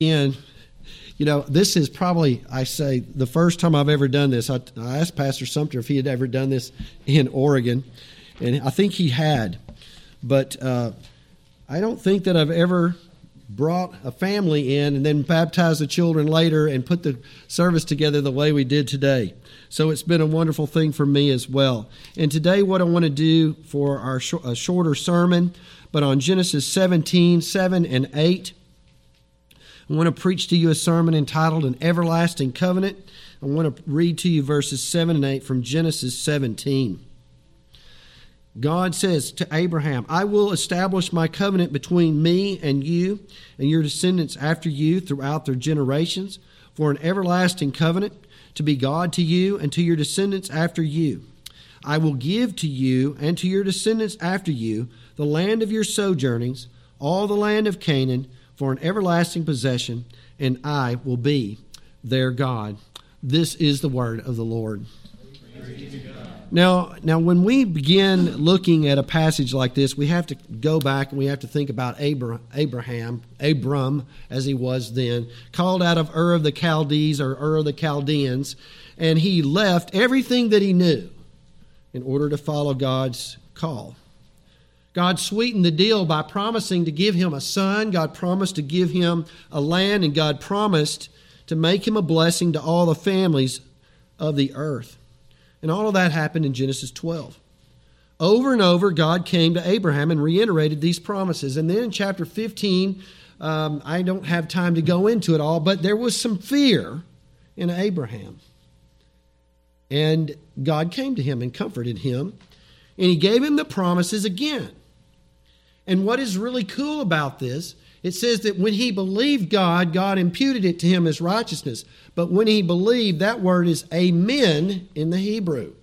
And, you know, this is probably, I say, the first time I've ever done this. I asked Pastor Sumter if he had ever done this in Oregon, and I think he had. But I don't think that I've ever brought a family in and then baptized the children later and put the service together the way we did today. So it's been a wonderful thing for me as well. And today what I want to do for our a shorter sermon, but on Genesis 17, 7 and 8, I want to preach to you a sermon entitled An Everlasting Covenant. I want to read to you verses 7 and 8 from Genesis 17. God says to Abraham, I will establish my covenant between me and you and your descendants after you throughout their generations for an everlasting covenant to be God to you and to your descendants after you. I will give to you and to your descendants after you the land of your sojournings, all the land of Canaan, for an everlasting possession, and I will be their God. This is the word of the Lord. Praise to God. Now, when we begin looking at a passage like this, we have to go back and we have to think about Abram, as he was then, called out of Ur of the Chaldees or Ur of the Chaldeans, and he left everything that he knew in order to follow God's call. God sweetened the deal by promising to give him a son. God promised to give him a land, and God promised to make him a blessing to all the families of the earth. And all of that happened in Genesis 12. Over and over, God came to Abraham and reiterated these promises. And then in chapter 15, I don't have time to go into it all, but there was some fear in Abraham. And God came to him and comforted him, and he gave him the promises again. And what is really cool about this, it says that when he believed God, God imputed it to him as righteousness. But when he believed, that word is amen in the Hebrew.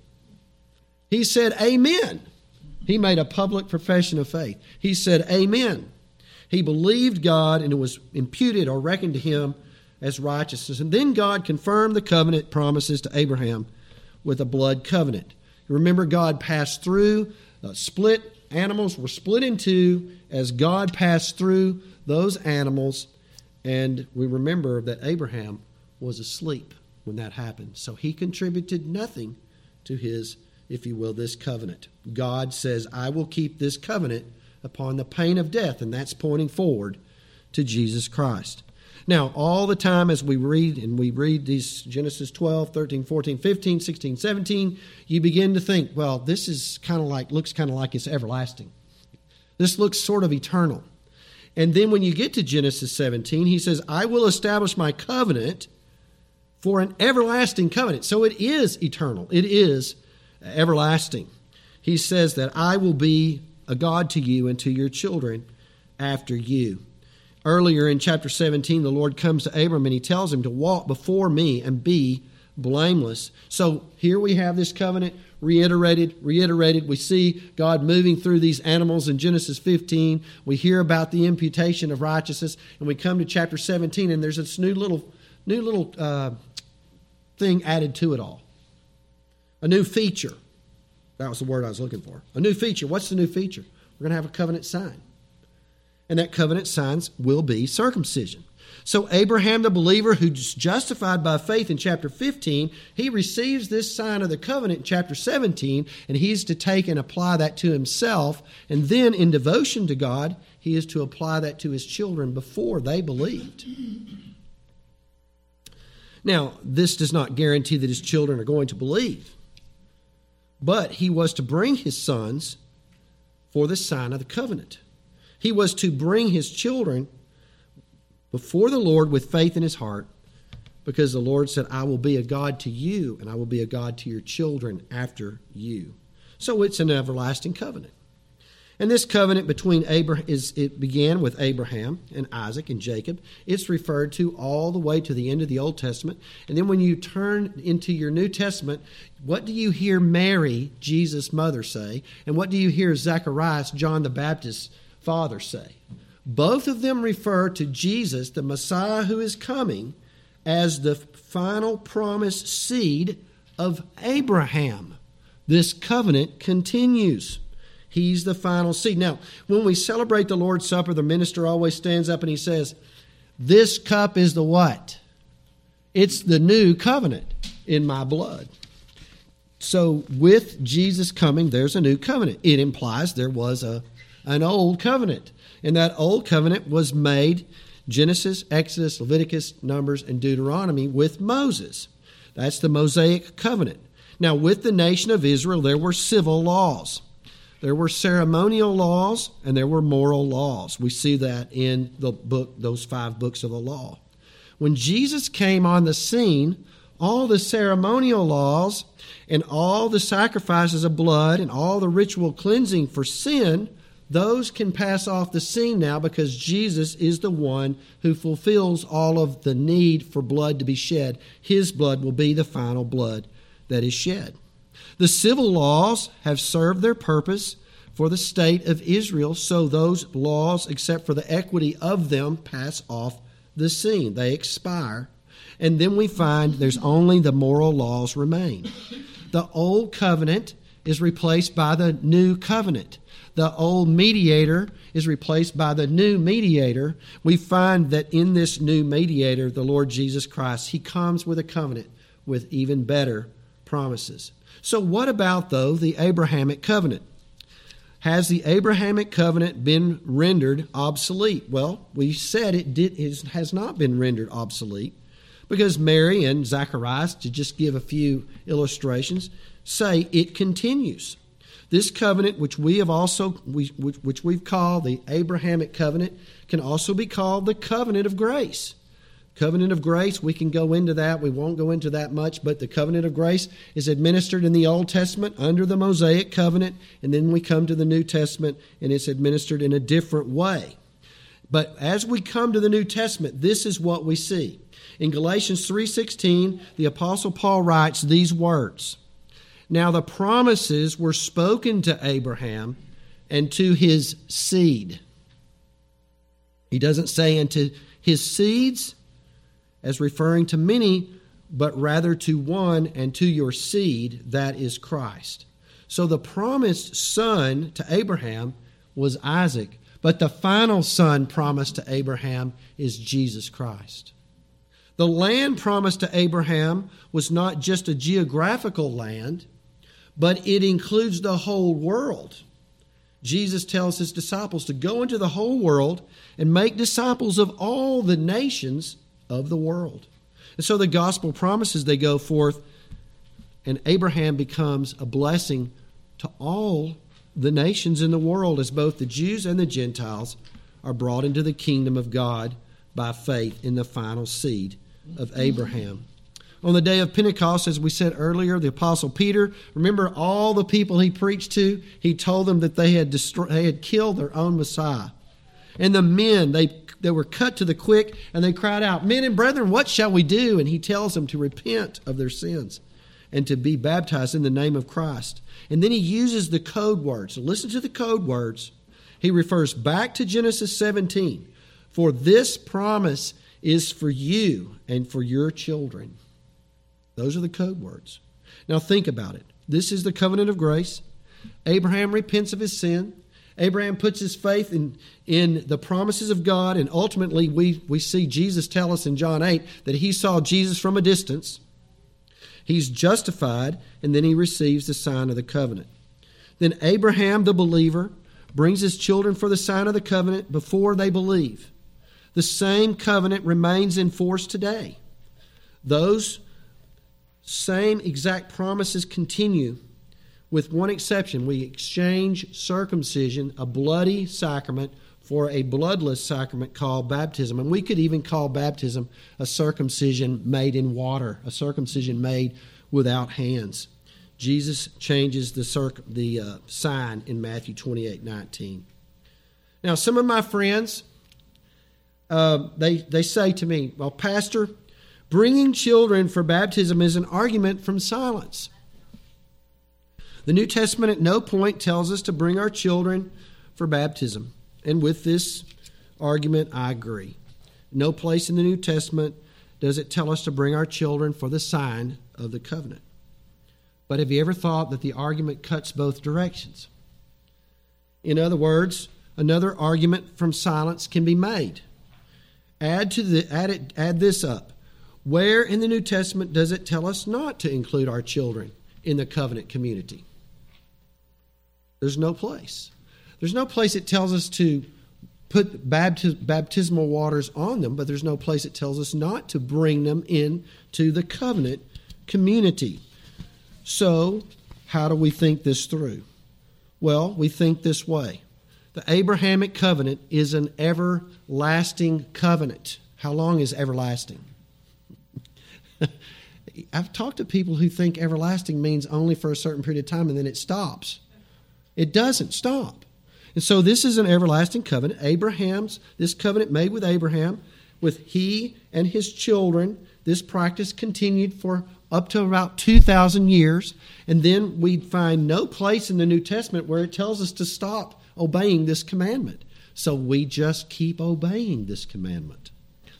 He said amen. He made a public profession of faith. He said amen. He believed God, and it was imputed or reckoned to him as righteousness. And then God confirmed the covenant promises to Abraham with a blood covenant. Remember, God passed through, split animals were split in two as God passed through those animals, and we remember that Abraham was asleep when that happened. So he contributed nothing to his, if you will, this covenant. God says, I will keep this covenant upon the pain of death, and that's pointing forward to Jesus Christ. Now, all the time as we read these Genesis 12, 13, 14, 15, 16, 17, you begin to think, well, this is looks kind of like it's everlasting. This looks sort of eternal. And then when you get to Genesis 17, he says, I will establish my covenant for an everlasting covenant. So it is eternal. It is everlasting. He says that I will be a God to you and to your children after you. Earlier in chapter 17, the Lord comes to Abram and he tells him to walk before me and be blameless. So here we have this covenant reiterated. We see God moving through these animals in Genesis 15. We hear about the imputation of righteousness, and we come to chapter 17, and there's this new little thing added to it all. A new feature. That was the word I was looking for. A new feature. What's the new feature? We're going to have a covenant sign. And that covenant signs will be circumcision. So Abraham, the believer who's justified by faith in chapter 15, he receives this sign of the covenant in chapter 17, and he's to take and apply that to himself. And then in devotion to God, he is to apply that to his children before they believed. Now, this does not guarantee that his children are going to believe, but he was to bring his sons for the sign of the covenant. He was to bring his children before the Lord with faith in his heart, because the Lord said, I will be a God to you, and I will be a God to your children after you. So it's an everlasting covenant. And this covenant between it began with Abraham and Isaac and Jacob. It's referred to all the way to the end of the Old Testament. And then when you turn into your New Testament, what do you hear Mary, Jesus' mother, say? And what do you hear Zacharias, John the Baptist's father, say? Both of them refer to Jesus, the Messiah who is coming, as the final promised seed of Abraham. This covenant continues. He's the final seed. Now, when we celebrate the Lord's Supper, the minister always stands up and he says, This cup is the what? It's the new covenant in my blood. So with Jesus coming, there's a new covenant. It implies there was an old covenant. And that old covenant was made, Genesis, Exodus, Leviticus, Numbers, and Deuteronomy, with Moses. That's the Mosaic covenant. Now, with the nation of Israel, there were civil laws. There were ceremonial laws, and there were moral laws. We see that in the book, those 5 books of the law. When Jesus came on the scene, all the ceremonial laws and all the sacrifices of blood and all the ritual cleansing for sin, those can pass off the scene now, because Jesus is the one who fulfills all of the need for blood to be shed. His blood will be the final blood that is shed. The civil laws have served their purpose for the state of Israel, so those laws, except for the equity of them, pass off the scene. They expire. And then we find there's only the moral laws remain. The old covenant is replaced by the new covenant. The old mediator is replaced by the new mediator. We find that in this new mediator, the Lord Jesus Christ, he comes with a covenant with even better promises. So what about, though, the Abrahamic covenant? Has the Abrahamic covenant been rendered obsolete? Well, we said it has not been rendered obsolete, because Mary and Zacharias, to just give a few illustrations, say it continues. This covenant, which we've called the Abrahamic covenant, can also be called the covenant of grace. Covenant of grace, we can go into that. We won't go into that much, but the covenant of grace is administered in the Old Testament under the Mosaic covenant, and then we come to the New Testament, and it's administered in a different way. But as we come to the New Testament, this is what we see. In Galatians 3:16, the Apostle Paul writes these words, "Now the promises were spoken to Abraham and to his seed." He doesn't say unto his seeds, as referring to many, but rather to one, and to your seed, that is Christ. So the promised son to Abraham was Isaac, but the final son promised to Abraham is Jesus Christ. The land promised to Abraham was not just a geographical land, but it includes the whole world. Jesus tells his disciples to go into the whole world and make disciples of all the nations of the world. And so the gospel promises, they go forth, and Abraham becomes a blessing to all the nations in the world, as both the Jews and the Gentiles are brought into the kingdom of God by faith in the final seed of Abraham. On the day of Pentecost, as we said earlier, the Apostle Peter, remember all the people he preached to, he told them that they had killed their own Messiah. And the men, they were cut to the quick, and they cried out, "Men and brethren, what shall we do?" And he tells them to repent of their sins and to be baptized in the name of Christ. And then he uses the code words. Listen to the code words. He refers back to Genesis 17. "For this promise is for you and for your children." Those are the code words. Now think about it. This is the covenant of grace. Abraham repents of his sin. Abraham puts his faith in the promises of God, and ultimately we see Jesus tell us in John 8 that he saw Jesus from a distance. He's justified, and then he receives the sign of the covenant. Then Abraham, the believer, brings his children for the sign of the covenant before they believe. The same covenant remains in force today. Those same exact promises continue, with one exception. We exchange circumcision, a bloody sacrament, for a bloodless sacrament called baptism. And we could even call baptism a circumcision made in water, a circumcision made without hands. Jesus changes the sign in Matthew 28:19. Now, some of my friends, they say to me, "Well, Pastor, bringing children for baptism is an argument from silence. The New Testament at no point tells us to bring our children for baptism." And with this argument, I agree. No place in the New Testament does it tell us to bring our children for the sign of the covenant. But have you ever thought that the argument cuts both directions? In other words, another argument from silence can be made. Add this up. Where in the New Testament does it tell us not to include our children in the covenant community? There's no place. There's no place it tells us to put baptismal waters on them, but there's no place it tells us not to bring them into the covenant community. So, how do we think this through? Well, we think this way. The Abrahamic covenant is an everlasting covenant. How long is everlasting? I've talked to people who think everlasting means only for a certain period of time and then it stops. It doesn't stop. And so this is an everlasting covenant. This covenant made with Abraham, with he and his children, this practice continued for up to about 2,000 years. And then we find no place in the New Testament where it tells us to stop obeying this commandment. So we just keep obeying this commandment.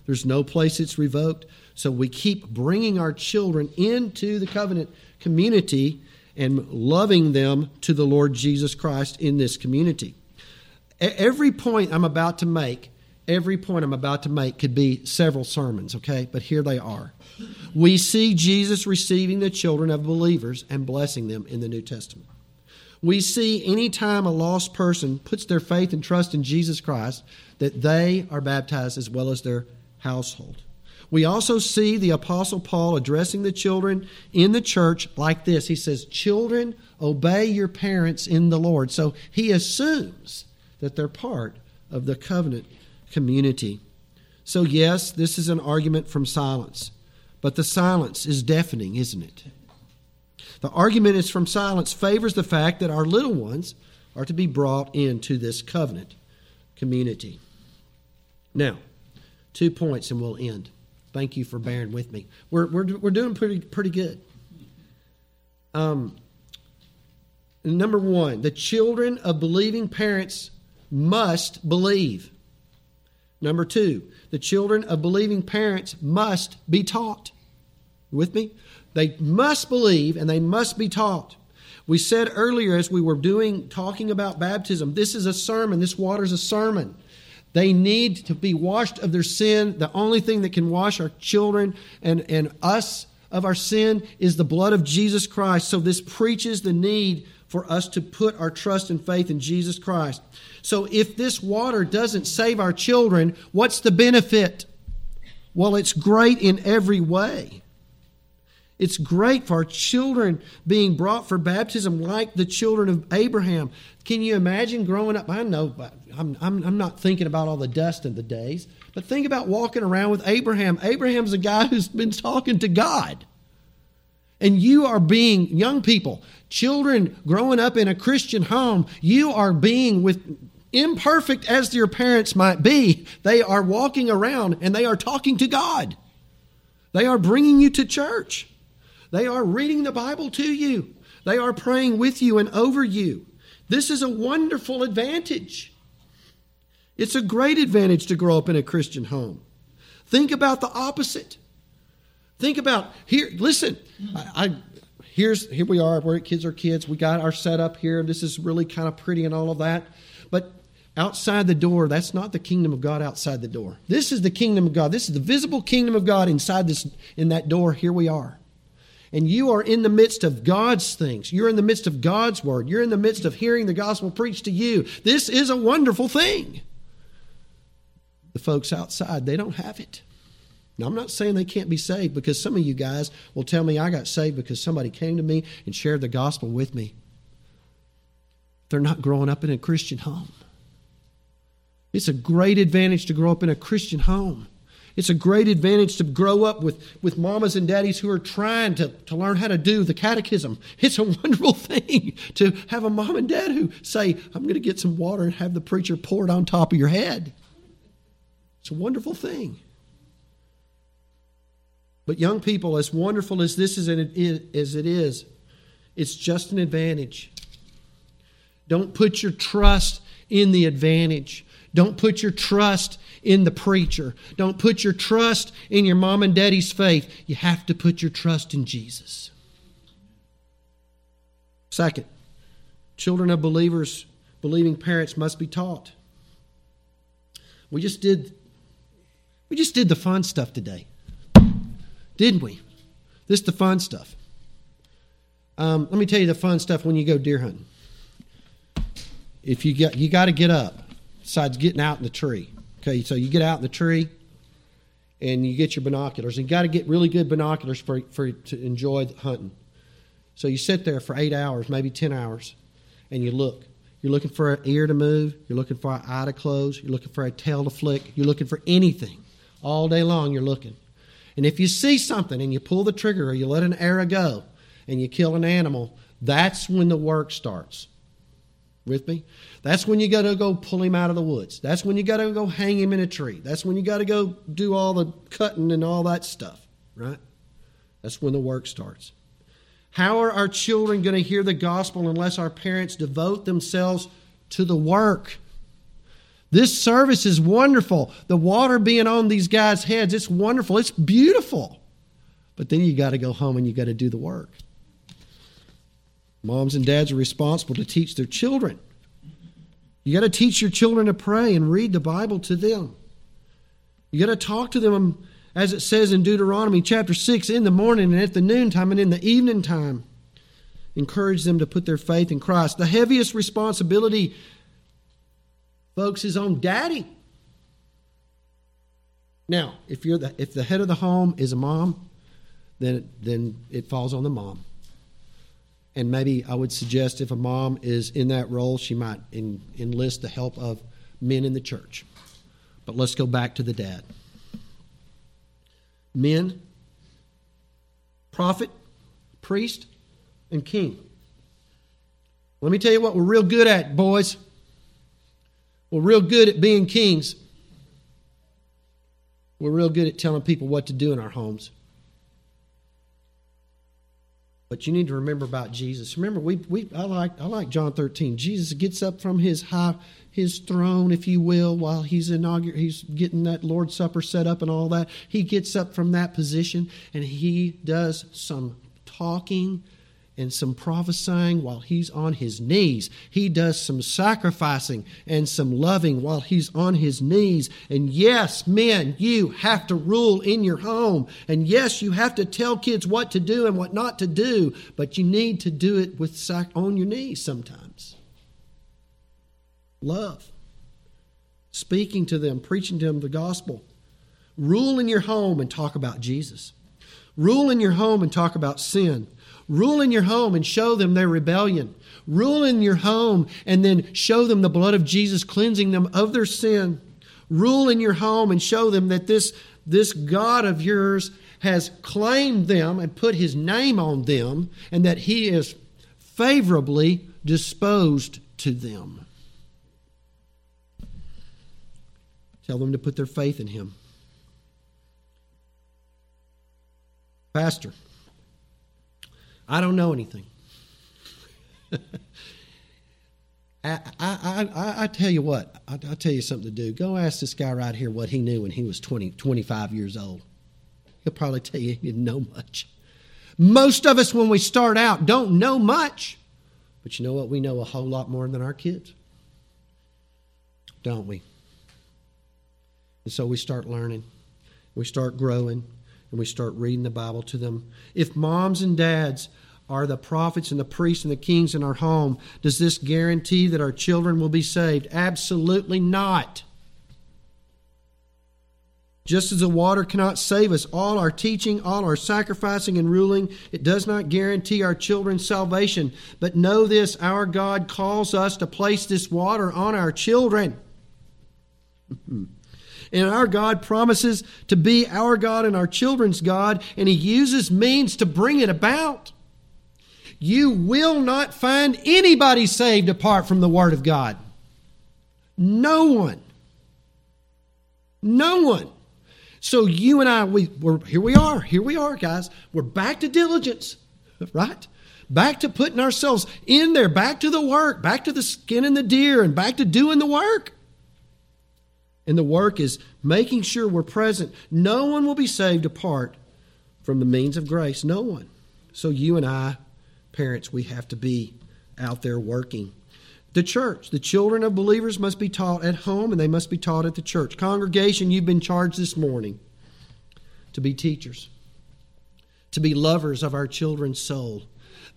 There's no place it's revoked. So we keep bringing our children into the covenant community and loving them to the Lord Jesus Christ in this community. Every point I'm about to make could be several sermons, okay? But here they are. We see Jesus receiving the children of believers and blessing them in the New Testament. We see any time a lost person puts their faith and trust in Jesus Christ that they are baptized as well as their household. We also see the Apostle Paul addressing the children in the church like this. He says, "Children, obey your parents in the Lord." So he assumes that they're part of the covenant community. So yes, this is an argument from silence, but the silence is deafening, isn't it? The argument is from silence favors the fact that our little ones are to be brought into this covenant community. Now, 2 points and we'll end. Thank you for bearing with me. We're doing pretty good. Number one, the children of believing parents must believe. Number two, the children of believing parents must be taught. You with me? They must believe and they must be taught. We said earlier as we were talking about baptism, this is a sermon. This water's a sermon. They need to be washed of their sin. The only thing that can wash our children and us of our sin is the blood of Jesus Christ. So this preaches the need for us to put our trust and faith in Jesus Christ. So if this water doesn't save our children, what's the benefit? Well, it's great in every way. It's great for our children being brought for baptism like the children of Abraham. Can you imagine growing up? I know, but I'm not thinking about all the dust of the days, but think about walking around with Abraham. Abraham's a guy who's been talking to God. And you are being, young people, children growing up in a Christian home, you are being with, imperfect as your parents might be, they are walking around and they are talking to God. They are bringing you to church. They are reading the Bible to you. They are praying with you and over you. This is a wonderful advantage. It's a great advantage to grow up in a Christian home. Think about the opposite. Think about, here, listen, here we are, where kids are kids. We got our setup here. This is really kind of pretty and all of that. But outside the door, that's not the kingdom of God outside the door. This is the kingdom of God. This is the visible kingdom of God inside this, in that door. Here we are. And you are in the midst of God's things. You're in the midst of God's word. You're in the midst of hearing the gospel preached to you. This is a wonderful thing. The folks outside, they don't have it. Now, I'm not saying they can't be saved, because some of you guys will tell me I got saved because somebody came to me and shared the gospel with me. They're not growing up in a Christian home. It's a great advantage to grow up in a Christian home. It's a great advantage to grow up with mamas and daddies who are trying to learn how to do the catechism. It's a wonderful thing to have a mom and dad who say, "I'm going to get some water and have the preacher pour it on top of your head." It's a wonderful thing. But young people, as wonderful as this is, it's just an advantage. Don't put your trust in the advantage. Don't put your trust in the preacher. Don't put your trust in your mom and daddy's faith. You have to put your trust in Jesus. Second, children of believing parents must be taught. We just did We just did the fun stuff today, didn't we? This is the fun stuff. Let me tell you the fun stuff when you go deer hunting. If you got to get up, besides getting out in the tree. Okay, so you get out in the tree and you get your binoculars. And you got to get really good binoculars to enjoy hunting. So you sit there for 8 hours, maybe 10 hours, and you look. You're looking for an ear to move. You're looking for an eye to close. You're looking for a tail to flick. You're looking for anything. All day long you're looking. And if you see something and you pull the trigger or you let an arrow go and you kill an animal, that's when the work starts. With me? That's when you got to go pull him out of the woods. That's when you got to go hang him in a tree. That's when you got to go do all the cutting and all that stuff, right? That's when the work starts. How are our children going to hear the gospel unless our parents devote themselves to the work? This service is wonderful. The water being on these guys' heads, it's wonderful. It's beautiful. But then you got to go home and you got to do the work. Moms and dads are responsible to teach their children. You got to teach your children to pray and read the Bible to them. You got to talk to them, as it says in Deuteronomy chapter 6, in the morning and at the noontime and in the evening time. Encourage them to put their faith in Christ. The heaviest responsibility, folks, is on daddy. Now, if the head of the home is a mom, then it falls on the mom. And maybe I would suggest if a mom is in that role, she might enlist the help of men in the church. But let's go back to the dad. Men, prophet, priest, and king. Let me tell you what we're real good at, boys. We're real good at being kings. We're real good at telling people what to do in our homes. But you need to remember about Jesus. Remember, I like John 13. Jesus gets up from his throne, if you will, while he's getting that Lord's Supper set up and all that. He gets up from that position and he does some talking and some prophesying while he's on his knees. He does some sacrificing and some loving while he's on his knees. And yes, men, you have to rule in your home. And yes, you have to tell kids what to do and what not to do. But you need to do it on your knees sometimes. Love. Speaking to them, preaching to them the gospel. Rule in your home and talk about Jesus. Rule in your home and talk about sin. Rule in your home and show them their rebellion. Rule in your home and then show them the blood of Jesus cleansing them of their sin. Rule in your home and show them that this God of yours has claimed them and put his name on them and that he is favorably disposed to them. Tell them to put their faith in him. Pastor, I don't know anything. I tell you what, I'll tell you something to do. Go ask this guy right here what he knew when he was 20, 25 years old. He'll probably tell you he didn't know much. Most of us when we start out don't know much. But you know what? We know a whole lot more than our kids. Don't we? And so we start learning. We start growing. And we start reading the Bible to them. If moms and dads are the prophets and the priests and the kings in our home, does this guarantee that our children will be saved? Absolutely not. Just as the water cannot save us, all our teaching, all our sacrificing and ruling, it does not guarantee our children's salvation. But know this, our God calls us to place this water on our children. And our God promises to be our God and our children's God, and he uses means to bring it about. You will not find anybody saved apart from the Word of God. No one. No one. So you and I, here we are, guys. We're back to diligence, right? Back to putting ourselves in there, back to the work, back to the skin and the deer, and back to doing the work. And the work is making sure we're present. No one will be saved apart from the means of grace. No one. So you and I, parents, we have to be out there working. the church. The children of believers must be taught at home, and they must be taught at the church. Congregation, you've been charged this morning to be teachers, to be lovers of our children's soul.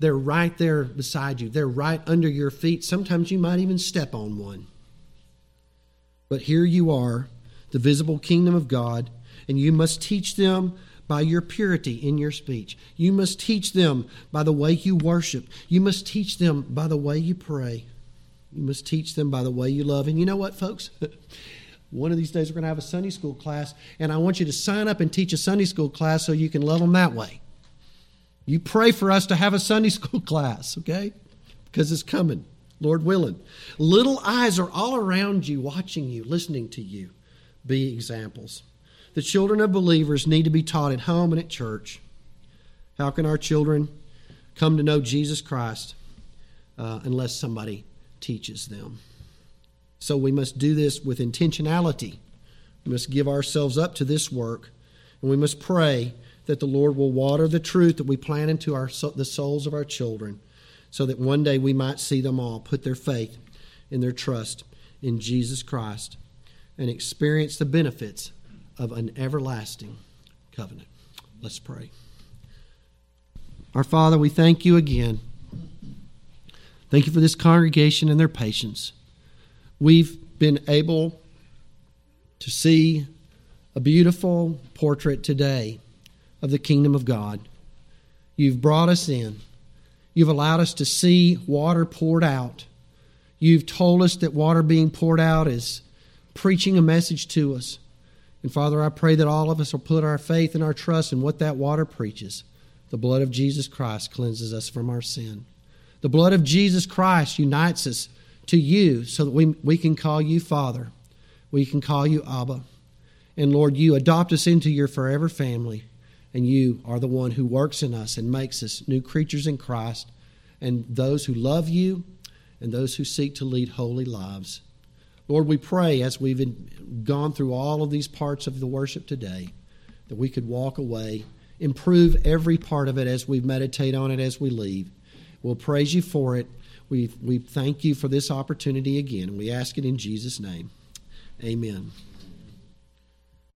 They're right there beside you. They're right under your feet. Sometimes you might even step on one. But here you are, the visible kingdom of God, and you must teach them by your purity in your speech. You must teach them by the way you worship. You must teach them by the way you pray. You must teach them by the way you love. And you know what, folks? One of these days we're going to have a Sunday school class, and I want you to sign up and teach a Sunday school class so you can love them that way. You pray for us to have a Sunday school class, okay? Because it's coming, Lord willing. Little eyes are all around you, watching you, listening to you. Be examples. The children of believers need to be taught at home and at church. How can our children come to know Jesus Christ unless somebody teaches them? So we must do this with intentionality. We must give ourselves up to this work, and we must pray that the Lord will water the truth that we plant into the souls of our children so that one day we might see them all put their faith and their trust in Jesus Christ and experience the benefits of an everlasting covenant. Let's pray. Our Father, we thank you again. Thank you for this congregation and their patience. We've been able to see a beautiful portrait today of the kingdom of God. You've brought us in. You've allowed us to see water poured out. You've told us that water being poured out is preaching a message to us. And Father, I pray that all of us will put our faith and our trust in what that water preaches. The blood of Jesus Christ cleanses us from our sin. The blood of Jesus Christ unites us to you so that we can call you Father. We can call you Abba. And Lord, you adopt us into your forever family. And you are the one who works in us and makes us new creatures in Christ, and those who love you and those who seek to lead holy lives. Lord, we pray as we've gone through all of these parts of the worship today that we could walk away, improve every part of it as we meditate on it as we leave. We'll praise you for it. We thank you for this opportunity again. We ask it in Jesus' name. Amen.